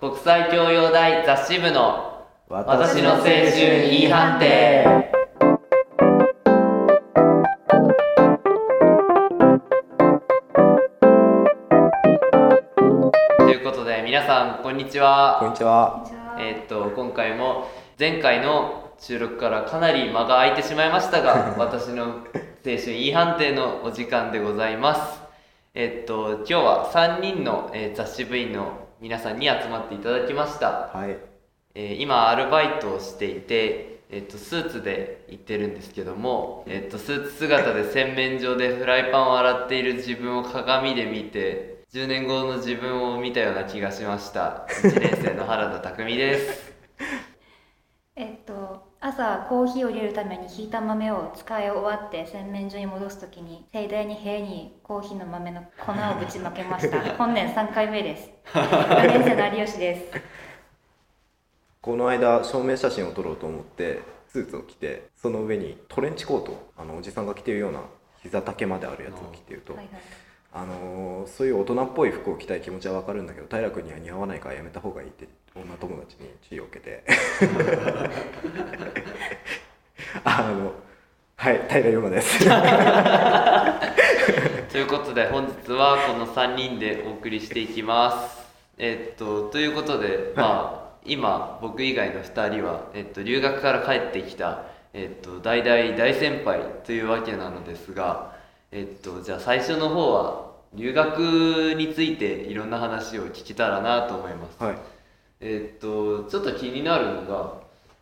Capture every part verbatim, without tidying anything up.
国際教養大雑誌部の私の青春 E 判定。ということで皆さんこんにちは。こんにちは。えー、っと今回も前回の収録からかなり間が空いてしまいましたが私の青春 E 判定のお時間でございます。えー、っと今日はさんにんの、えー、雑誌部員の皆さんに集まっていただきました。はい。えー、今アルバイトをしていて、えー、とスーツで行ってるんですけども、えー、とスーツ姿で洗面所でフライパンを洗っている自分を鏡で見てじゅうねんごの自分を見たような気がしました。いちねん生の原田匠です。えっと朝コーヒーを入れるためにひいた豆を使い終わって洗面所に戻すときに盛大に部屋にコーヒーの豆の粉をぶちまけました。本年さんかいめです。よねん生の有吉です。この間証明写真を撮ろうと思ってスーツを着て、その上にトレンチコート、あのおじさんが着てるような膝丈まであるやつを着てると、はいはい、あのー、そういう大人っぽい服を着たい気持ちは分かるんだけど平君には似合わないからやめた方がいいって女友達に注意を受けてあのはい平優馬ですということで本日はこのさんにんでお送りしていきます。えー、っとということでまあ今僕以外のふたりは、えっと、留学から帰ってきた、えっと、大々大先輩というわけなのですが、えっと、じゃあ最初の方は留学についていろんな話を聞けたらなと思います、はい。えっと、ちょっと気になるのが、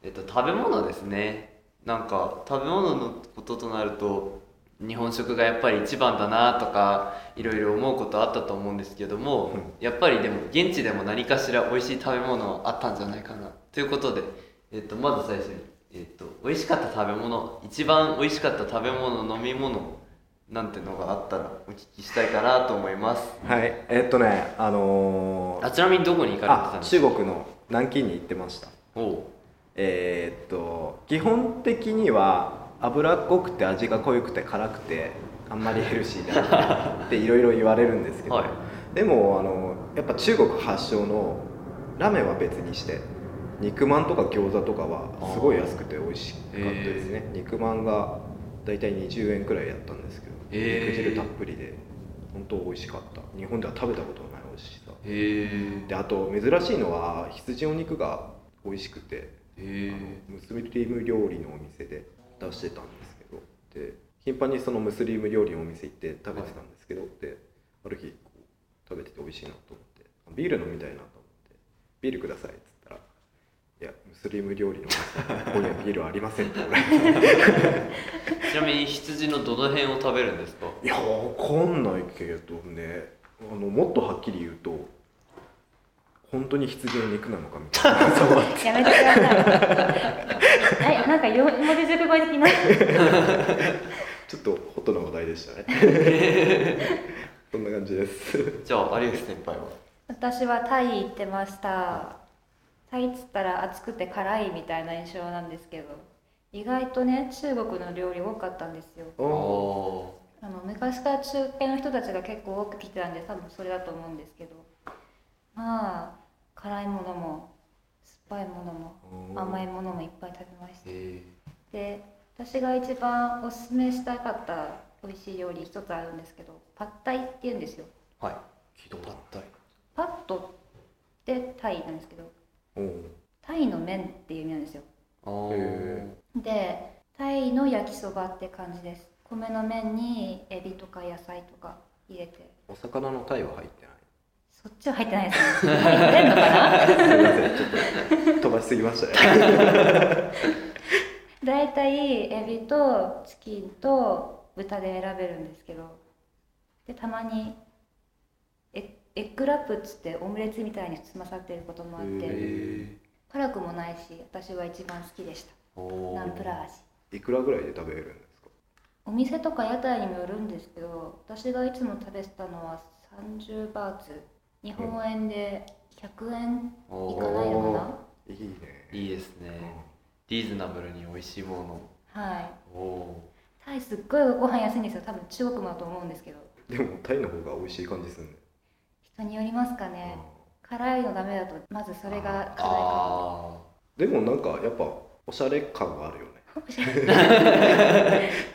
えっと、食べ物ですね。なんか食べ物のこととなると日本食がやっぱり一番だなとかいろいろ思うことあったと思うんですけども、うん、やっぱりでも現地でも何かしら美味しい食べ物あったんじゃないかなということで、えっと、まず最初に、えっと、美味しかった食べ物、一番美味しかった食べ物、飲み物なんてのがあったらお聞きしたいかなと思います。はい、えっとねあのー、あちなみにどこに行かれてたんですか？中国の南京に行ってました。おう。えー、っと基本的には脂っこくて味が濃くて辛くてあんまりヘルシーじゃないっていろいろ言われるんですけど、はい、でもあのやっぱ中国発祥のラーメンは別にして肉まんとか餃子とかはすごい安くて美味しかったですね。えー、肉まんがだいたいにじゅうえんくらいやったんですけど、えー、肉汁たっぷりで本当美味しかった。日本では食べたことのない美味しさ、えー、であと珍しいのは羊お肉が美味しくて、えー、あのムスリム料理のお店で出してたんですけど、で頻繁にそのムスリム料理のお店行って食べてたんですけど、はい、である日こう食べてて美味しいなと思ってビール飲みたいなと思ってビールくださいっつったら、いやムスリム料理のお店にはビールありませんって言われてちなみに羊のどの辺を食べるんですか？いやわかんないけどね、あのもっとはっきり言うと本当に羊の肉なのかみたいなやめてくださいな, なんか四文字熟語的なちょっとホットな話題でしたねそんな感じです。じゃあ有吉先輩は？私はタイ行ってました。タイっつったら暑くて辛いみたいな印象なんですけど、意外とね中国の料理多かったんですよ。おあの昔から中継の人たちが結構多く来てたんで多分それだと思うんですけど、まあ、辛いものも酸っぱいものも甘いものもいっぱい食べました。で、私が一番おすすめしたかった美味しい料理一つあるんですけど、パッタイって言うんですよ。はい、聞いたことある。パッタイ。パットってタイなんですけど、タイの麺っていう意味なんですよ。で、タイの焼きそばって感じです。米の麺にエビとか野菜とか入れて。お魚のタイは入ってない？そっちは入ってないですね。入ってんのかな？すいません、ちょっと飛ばしすぎましたね。だいたいエビとチキンと豚で選べるんですけど、でたまにエッグラップっつってオムレツみたいにつまさってることもあって、辛くもないし、私は一番好きでした。ナンプラー味。いくらぐらいで食べれるんですか？お店とか屋台にもよるんですけど、私がいつも食べてたのはさんじゅうバーツ、日本円でひゃくえんいかないのかな。いいね。いいですね。リーズナブルに美味しいもの。はい。おタイすっごいご飯安いんですよ。多分中国もだと思うんですけど。でもタイの方が美味しい感じするね。人によりますかね。辛いのダメだとまずそれが課題かも。でもなんかやっぱおしゃれ感があるよね。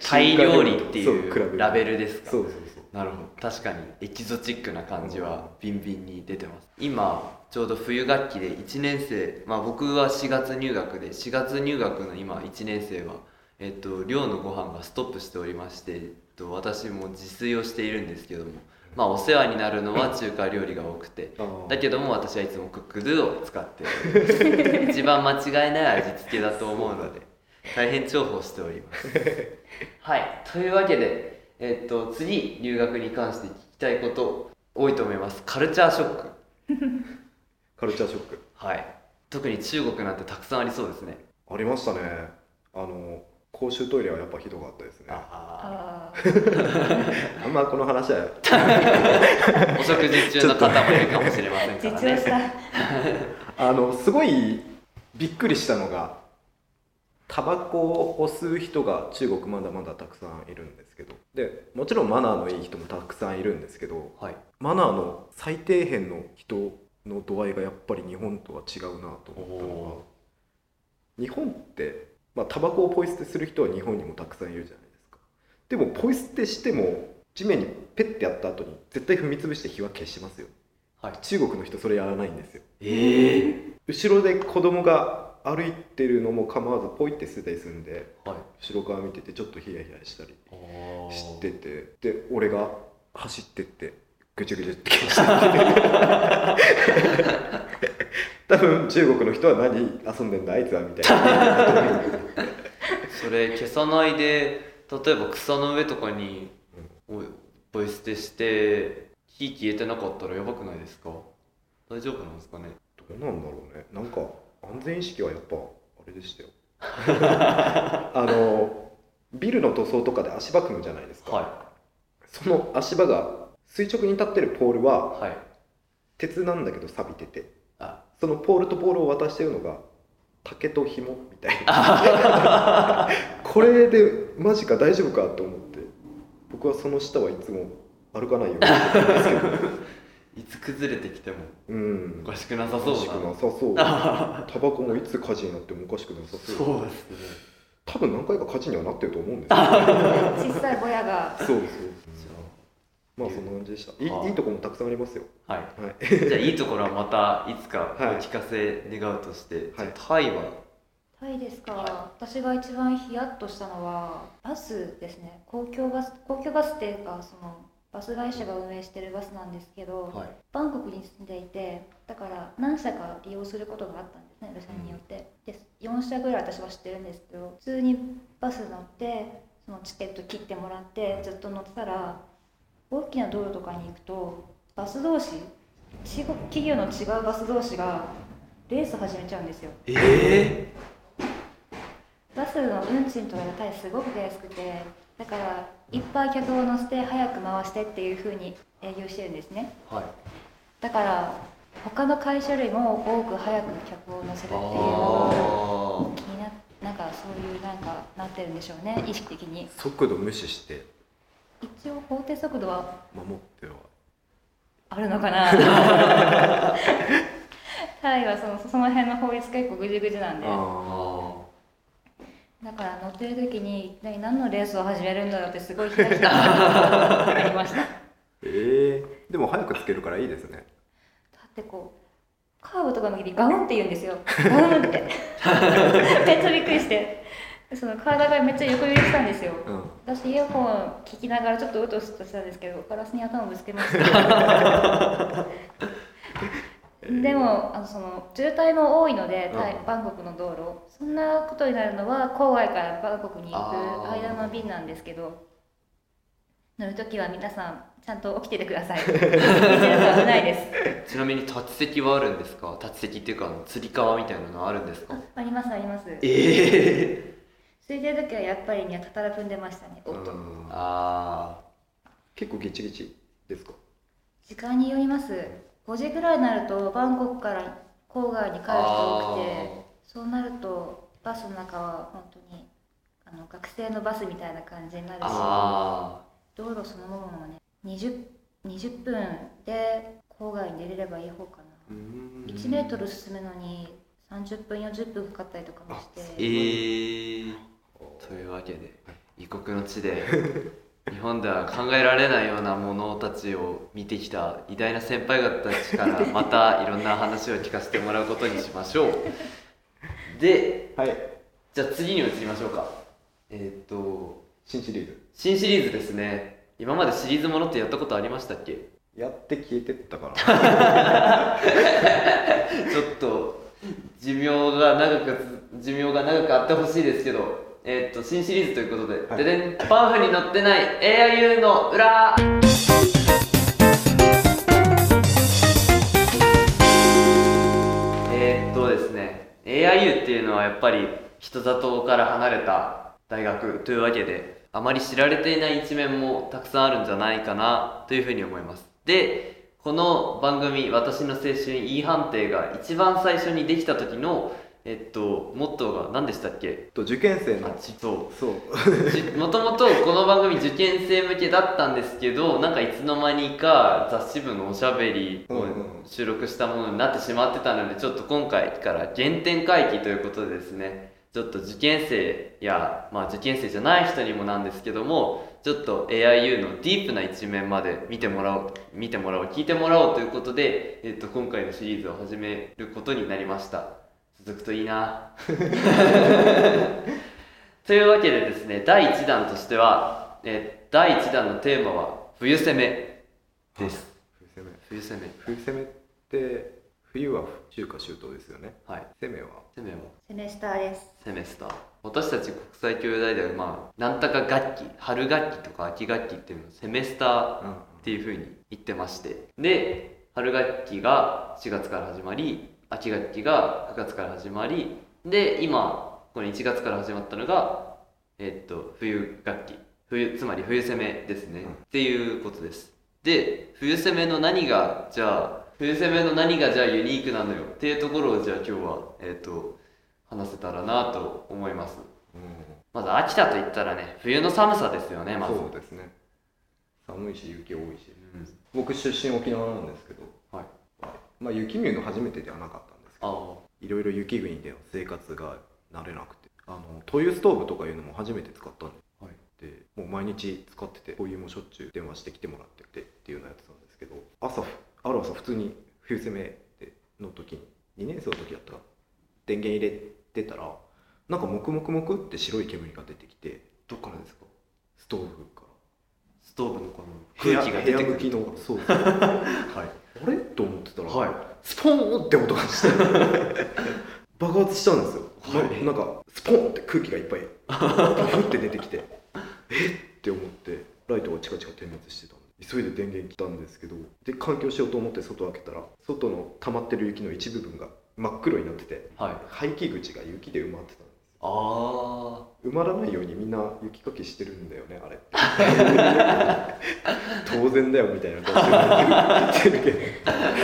タイ料理っていうラベルですか。そうそうそう、なるほど。確かにエキゾチックな感じはビンビンに出てます。今ちょうど冬学期でいちねんせい、まあ僕はしがつ入学で、しがつ入学の今いちねんせいはえっと寮のご飯がストップしておりまして、えっと、私も自炊をしているんですけども、まあお世話になるのは中華料理が多くて、だけども私はいつもクックドゥを使って一番間違いない味付けだと思うので大変重宝しております。はい、というわけで、えっと、次留学に関して聞きたいこと多いと思います。カルチャーショック。カルチャーショック。はい。特に中国なんてたくさんありそうですね。ありましたね。あの公衆トイレはやっぱひどかったですね。ああ。あんまこの話は。お食事中の方もいるかもしれませんからね。あのすごいびっくりしたのが。タバコを吸う人が中国まだまだたくさんいるんですけど、でもちろんマナーのいい人もたくさんいるんですけど、はい、マナーの最底辺の人の度合いがやっぱり日本とは違うなと思ったのが、日本って、まあ、タバコをポイ捨てする人は日本にもたくさんいるじゃないですか。でもポイ捨てしても地面にペッてやった後に絶対踏み潰して火は消しますよ、はい、中国の人それやらないんですよ。えー、後ろで子供が歩いてるのも構わずポイって捨てたりするんで、はい、後ろから見ててちょっとヒヤヒヤしたりしてて、で俺が走ってってぐちゅぐちゅって消して多分中国の人は何遊んでんだあいつはみたいなそれ消さないで、例えば草の上とかにポイ捨てして火消えてなかったらやばくないですか？大丈夫なんですかね？どうなんだろうね。なんか安全意識はやっぱあれでしたよあのビルの塗装とかで足場組むじゃないですか、はい、その足場が垂直に立ってるポールは、はい、鉄なんだけど錆びてて、あそのポールとポールを渡してるのが竹と紐みたいなこれでマジか大丈夫かと思って、僕はその下はいつも歩かないようにしてるんですけどいつ崩れてきてもおかしくなさそうだ、うん、おかしくなさそうタバコもいつ火事になってもおかしくなさそう。そうですね、多分何回か火事にはなってると思うんですよ、ね、小さいぼやが。そうそう、うん、まあそんな感じでした。 い, いいところもたくさんありますよ。はい、はい、じゃあいいところはまたいつかお聞かせ願うとして、はい、タイはタイですか、はい、私が一番ヒヤッとしたのはバスですね。公共バス、公共バスっていうかそのバス会社が運営してるバスなんですけど、はい、バンコクに住んでいて、だから何社か利用することがあったんですね、路線によって、うん、でよんしゃぐらい私は知ってるんですけど、普通にバス乗ってそのチケット切ってもらってずっと乗ってたら、大きな道路とかに行くとバス同士、中国企業の違うバス同士がレース始めちゃうんですよ。えー、バスの運賃とかがタイすごく安くて、だからいっぱい客を乗せて早く回してっていう風に営業してるんですね、はい、だから他の会社よりも多く早く客を乗せるっていうのが気になっ、なんかそういうなんかなってるんでしょうね、意識的に。速度無視して一応法定速度は守ってはあるのかなタイはその、その辺の法律結構ぐじぐじなんで、あだから乗ってる時に何のレースを始めるんだろうってすごいひらひらがありましたえー、でも早くつけるからいいですね。だってこうカーブとかの時にガウンって言うんですよガウンってめっちゃびっくりして、その体がめっちゃ横揺れしたんですよ、うん、私イヤホン聞きながらちょっとうとうとしたんですけどガラスに頭をぶつけましたでもあのその渋滞も多いので、タイバンコクの道路、そんなことになるのは郊外からバンコクに行く間の便なんですけど、乗るときは皆さんちゃんと起きててください危ないですちなみに立ち席はあるんですか？立ち席っていうかつり革みたいなのはあるんですか？ あ, ありますあります。えー、ついてるときはやっぱりね、たたら踏んでましたね。おっと、あ結構ギチギチですか？時間によります。ごじぐらいになるとバンコクから郊外に帰る人多くて、そうなるとバスの中は本当にあの学生のバスみたいな感じになるし、あ道路そのものもね にじゅう, にじゅっぷんで郊外に出れればいい方かな。いちメートル進むのにさんじゅっぷんよんじゅっぷんかかったりとかもして、えーはい、というわけで異国の地で日本では考えられないようなものたちを見てきた偉大な先輩方たちからまたいろんな話を聞かせてもらうことにしましょう。で、はい、じゃあ次に移りましょうか。えっと新シリーズ新シリーズですね。今までシリーズものってやったことありましたっけ？やって消えてったからちょっと寿命が長く寿命が長くあってほしいですけど、えー、っと新シリーズということで、はい、ででんパンフに載ってない エーアイユー の裏えっとですね エーアイユー っていうのはやっぱり人里から離れた大学というわけで、あまり知られていない一面もたくさんあるんじゃないかなというふうに思います。で、この番組私の青春 E 判定が一番最初にできた時のえっとモットーが何でしたっけ？受験生のそうそうもともとこの番組受験生向けだったんですけど、なんかいつの間にか雑誌部のおしゃべりを収録したものになってしまってたので、ちょっと今回から原点回帰ということでですね、ちょっと受験生や、まあ、受験生じゃない人にもなんですけども、ちょっと エーアイユー のディープな一面まで見てもらおう、見てもらおう、聞いてもらおうということで、えっと、今回のシリーズを始めることになりました。続くといいなというわけでですね、だいいちだんとしては、えだいいちだんのテーマは冬攻めです。冬攻め。冬攻めって冬は中華秋冬ですよね。はい。攻めは攻めはセメスターです。セメスター。私たち国際教養大では、まあ、なんとか学期、春学期とか秋学期っていうのをセメスターっていう風に言ってまして、うんうん、で、春学期がしがつから始まり、秋学期がくがつから始まり、で、今、このいちがつから始まったのが、えっと、冬学期。冬、つまり冬攻めですね、うん。っていうことです。で、冬攻めの何が、じゃあ、冬攻めの何がじゃあユニークなのよっていうところをじゃあ今日は、えー、と話せたらなと思います、うん、まず秋田といったらね、冬の寒さですよね。まずそうですね、寒いし雪多いし、うん、僕出身沖縄なんですけど、はいはい、まあ、雪見るの初めてではなかったんですけど、いろいろ雪国での生活が慣れなくて、あの灯油ストーブとかいうのも初めて使ったんです、はい、でもう毎日使ってて、灯油もしょっちゅう電話してきてもらっててっていうようなやつなんですけど、朝ある朝普通に冬攻めの時ににねん生の時だったら電源入れてたら、なんかモクモクモクって白い煙が出てきて、どっからですか？ストーブからストーブのこの空気が出てくるところ、そうそう、はい、あれと思ってたら、はい、スポーンって音がして爆発したんですよ、はい、なんかスポーンって空気がいっぱいバフって出てきてえって思ってライトがチカチカ点滅してた。急いで電源切ったんですけど、で換気をしようと思って外を開けたら、外の溜まってる雪の一部分が真っ黒になってて、はい、排気口が雪で埋まってたんです。あー、埋まらないようにみんな雪かきしてるんだよね、あれ当然だよみたいな顔してるけど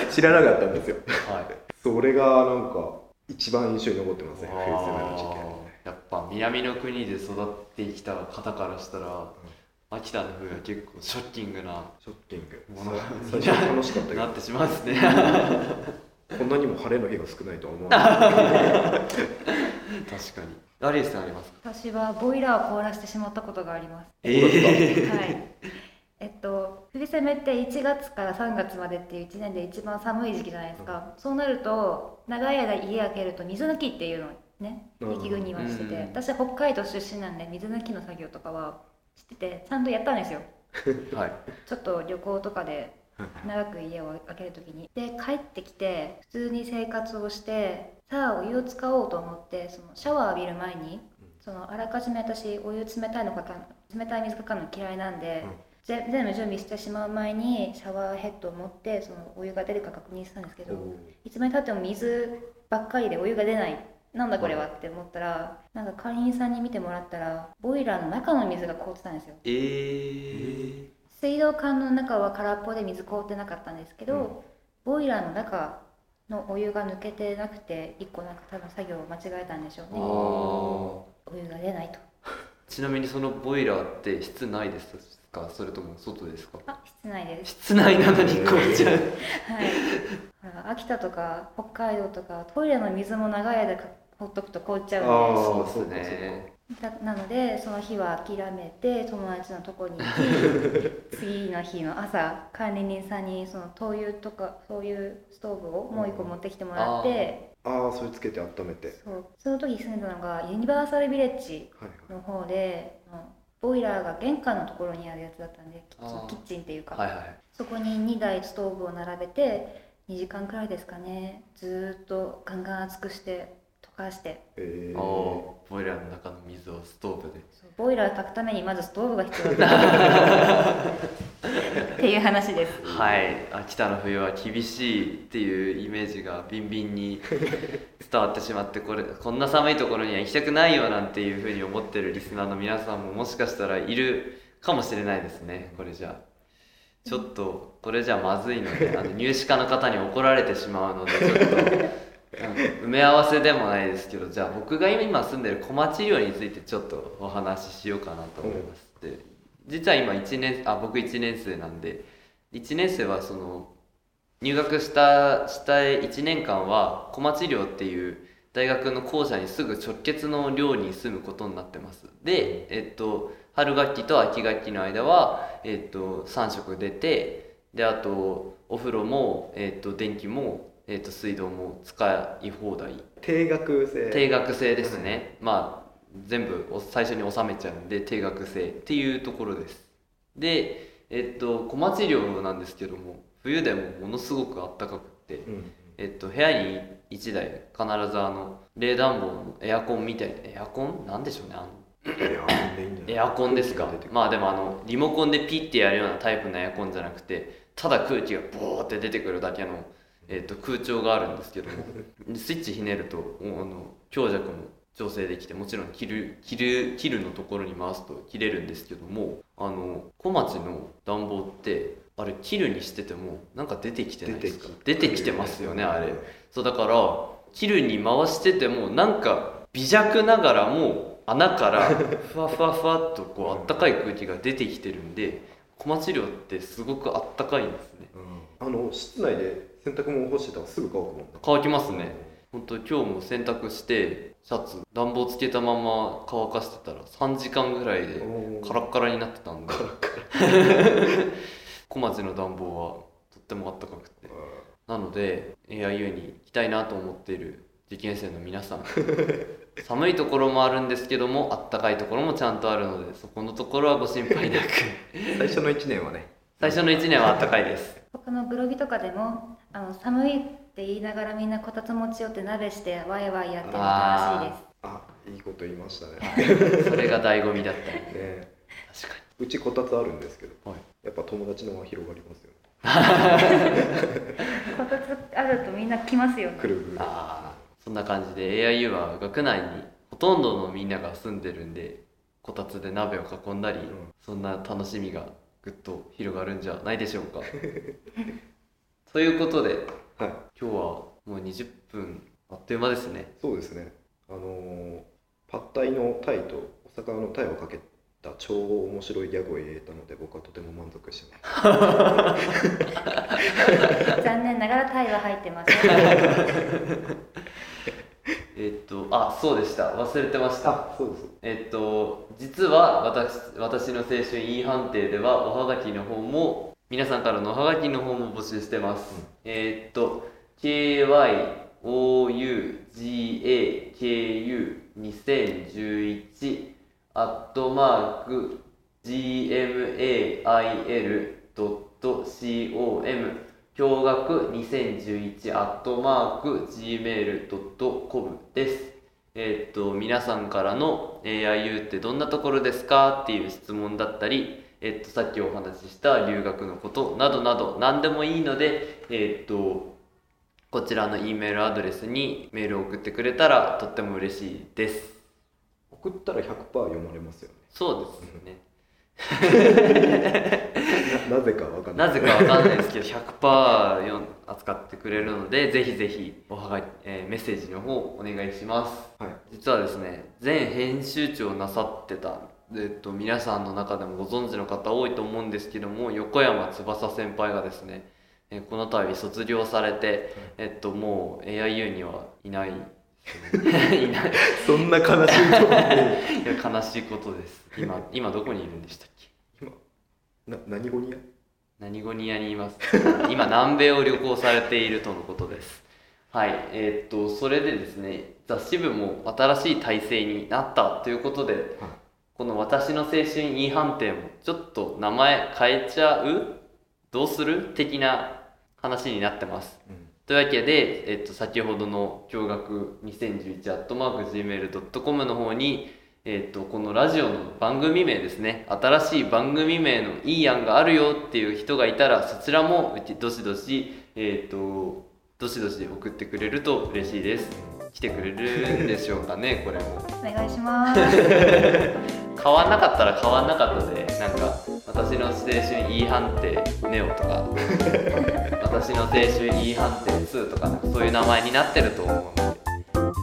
知らなかったんですよ、はい、それがなんか一番印象に残ってますね、冬攻めの事件。やっぱ南の国で育ってきた方からしたら、うん、秋田の冬は結構ショッキングなショッキングものが最初楽しかったけどなってしまうんですねこんなにも晴れの日が少ないとは思わない確かに。アリエさんありますか？私はボイラーを凍らしてしまったことがあります。えー、はい、えっと冬攻めっていちがつからさんがつまでっていういちねんで一番寒い時期じゃないですか、うん、そうなると長い間家開けると水抜きっていうのね、雪国はしてて、うん、私は北海道出身なんで水抜きの作業とかはしてて、ちゃんとやったんですよ、はい、ちょっと旅行とかで長く家を空けるときにで、帰ってきて普通に生活をして、さあお湯を使おうと思って、そのシャワー浴びる前にそのあらかじめ、私お湯冷たいのかか冷たい水かかるの嫌いなんで、全部準備してしまう前にシャワーヘッドを持って、そのお湯が出るか確認したんですけど、いつまでたっても水ばっかりでお湯が出ない、なんだこれはって思ったら、なんか管理員さんに見てもらったら、ボイラーの中の水が凍ってたんですよ。えー、水道管の中は空っぽで水凍ってなかったんですけど、うん、ボイラーの中のお湯が抜けてなくて、いっこなんか多分作業を間違えたんでしょうね。お湯が出ないとちなみにそのボイラーって室内ですか、それとも外ですか？あ、室内です。室内なのに凍っちゃう、えーはい、秋田とか北海道とかトイレの水も長い間放っとくと凍っちゃうんで。そうですね。なのでその日は諦めて友達のとこに行き次の日の朝管理人さんにその灯油とかそういうストーブをもう一個持ってきてもらって、うん、ああそれつけて温めて。 そう、その時住んだのがユニバーサルビレッジの方で、はいはい、ボイラーが玄関のところにあるやつだったんでキッチンっていうか、はいはい、そこににだいストーブを並べてにじかんくらいですかね、ずーっとガンガン熱くして溶かして、えー、ボイラーの中の水をストーブで。そう、ボイラーを炊くためにまずストーブが必要だっていう話です。はい、秋田の冬は厳しいっていうイメージがビンビンに伝わってしまって、これこんな寒いところには行きたくないよなんていうふうに思ってるリスナーの皆さんももしかしたらいるかもしれないですね。これじゃちょっとこれじゃまずいので、あの入試課の方に怒られてしまうのでちょっと埋め合わせでもないですけど、じゃあ僕が今住んでる小町寮についてちょっとお話ししようかなと思います。うん、で実は今いちねん、あ僕いちねん生なんで、いちねん生はその入学したしたいちねんかんは小町寮っていう大学の校舎にすぐ直結の寮に住むことになってます。で、えっと、春学期と秋学期の間は、えっと、さん食出て、であとお風呂も、えっと、電気もえー、と水道も使い放題。定額制。定額制ですね、うん、まあ全部最初に納めちゃうんで定額制っていうところです。で、えー、と小町寮なんですけども、冬でもものすごくあったかくて、うんえー、と部屋にいちだい必ずあの冷暖房のエアコンみたいな、エアコンなんでしょうね、あのエアコンですか。まあでもあのリモコンでピッてやるようなタイプのエアコンじゃなくて、ただ空気がボーって出てくるだけのえー、と空調があるんですけども、スイッチひねるともうあの強弱も調整できて、もちろん切る切る切るのところに回すと切れるんですけども、あの小町の暖房ってあれ切るにしててもなんか出てきてないですか？出てきてますよね、あれ。そうだから切るに回しててもなんか微弱ながらも穴からふわふわふわっとこうあったかい空気が出てきてるんで、小町寮ってすごくあったかいんですね。うん、あの室内で洗濯物干してたらすぐ乾くもんね。乾きますね。本当今日も洗濯してシャツ暖房つけたまま乾かしてたらさんじかんぐらいでカラッカラになってたんで小町の暖房はとってもあったかくて、なので エーアイユー に行きたいなと思っている受験生の皆さん寒いところもあるんですけどもあったかいところもちゃんとあるので、そこのところはご心配なく最初のいちねんはね、最初のいちねんはあったかいです他のブログとかでもあの寒いって言いながらみんなこたつ持ち寄って鍋してワイワイやってるの楽しいです。ああ、いいこと言いましたねそれが醍醐味だったね。ね、確かにうちこたつあるんですけど、はい、やっぱ友達の輪広がりますよこたつあるとみんな来ますよね。来る来る。あ、そんな感じで エーアイユー は学内にほとんどのみんなが住んでるんで、こたつで鍋を囲んだり、うん、そんな楽しみがぐっと広がるんじゃないでしょうかということで、はい、今日はもうにじゅっぷんあっという間ですね。そうですね、あのー、パッタイのタイとお魚のタイをかけた超面白いギャグを入れたので僕はとても満足してます残念ながらタイは入ってませんえっと、あ、そうでした、忘れてました。あ、そうです。えっと、実は 私, 私の青春 E 判定ではおはがきの方も、皆さんからのおはがきの方も募集してます。うん、えっと、kyougakaku2011 アットマーク ジーエムエーアイエルドットコム 共学にせんじゅういちアットマーク ジーメールドットコム です。えっと、皆さんからの エーアイユー ってどんなところですかっていう質問だったり、えっと、さっきお話しした留学のことなどなど何でもいいので、えっと、こちらの E メールアドレスにメールを送ってくれたらとっても嬉しいです。送ったら ひゃくパーセント 読まれますよね。そうですね。な, なぜかわかんないなぜかわかんないですけど ひゃくパーセント 扱ってくれるので、ぜひぜひおはが、えー、メッセージの方お願いします。はい、実はですね、前編集長なさってたえっと、皆さんの中でもご存知の方多いと思うんですけども、横山翼先輩がですね、えこの度卒業されて、えっと、もう エーアイユー にはいないいないそんな悲しいこといや悲しいことです。今、今どこにいるんでしたっけ。今な何ゴニア何ゴニアにいます今南米を旅行されているとのことです。はい、えー、っとそれでですね、雑誌部も新しい体制になったということで、はい、この私の青春 E 判定もちょっと名前変えちゃうどうする的な話になってます、うん、というわけで、えっと、先ほどの驚愕 にせんじゅういち アットマーク ジーメール ドットコム の方に、えっと、このラジオの番組名ですね、新しい番組名のいい案があるよっていう人がいたら、そちらもどしどし、えっと、どしどし送ってくれると嬉しいです。来てくれるんでしょうかねこれもお願いします変わんなかったら変わんなかったで、なんか私の青春 E 判定ネオとか私の青春 E 判定ツーとか、なんかそういう名前になってると思うので、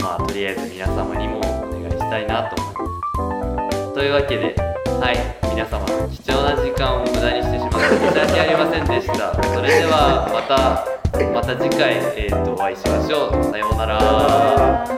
まあとりあえず皆様にもお願いしたいなと思います。というわけで、はい、皆様の貴重な時間を無駄にしてしまって申し訳ありませんでした。それではまたまた次回、えーと、お会いしましょう。さようなら。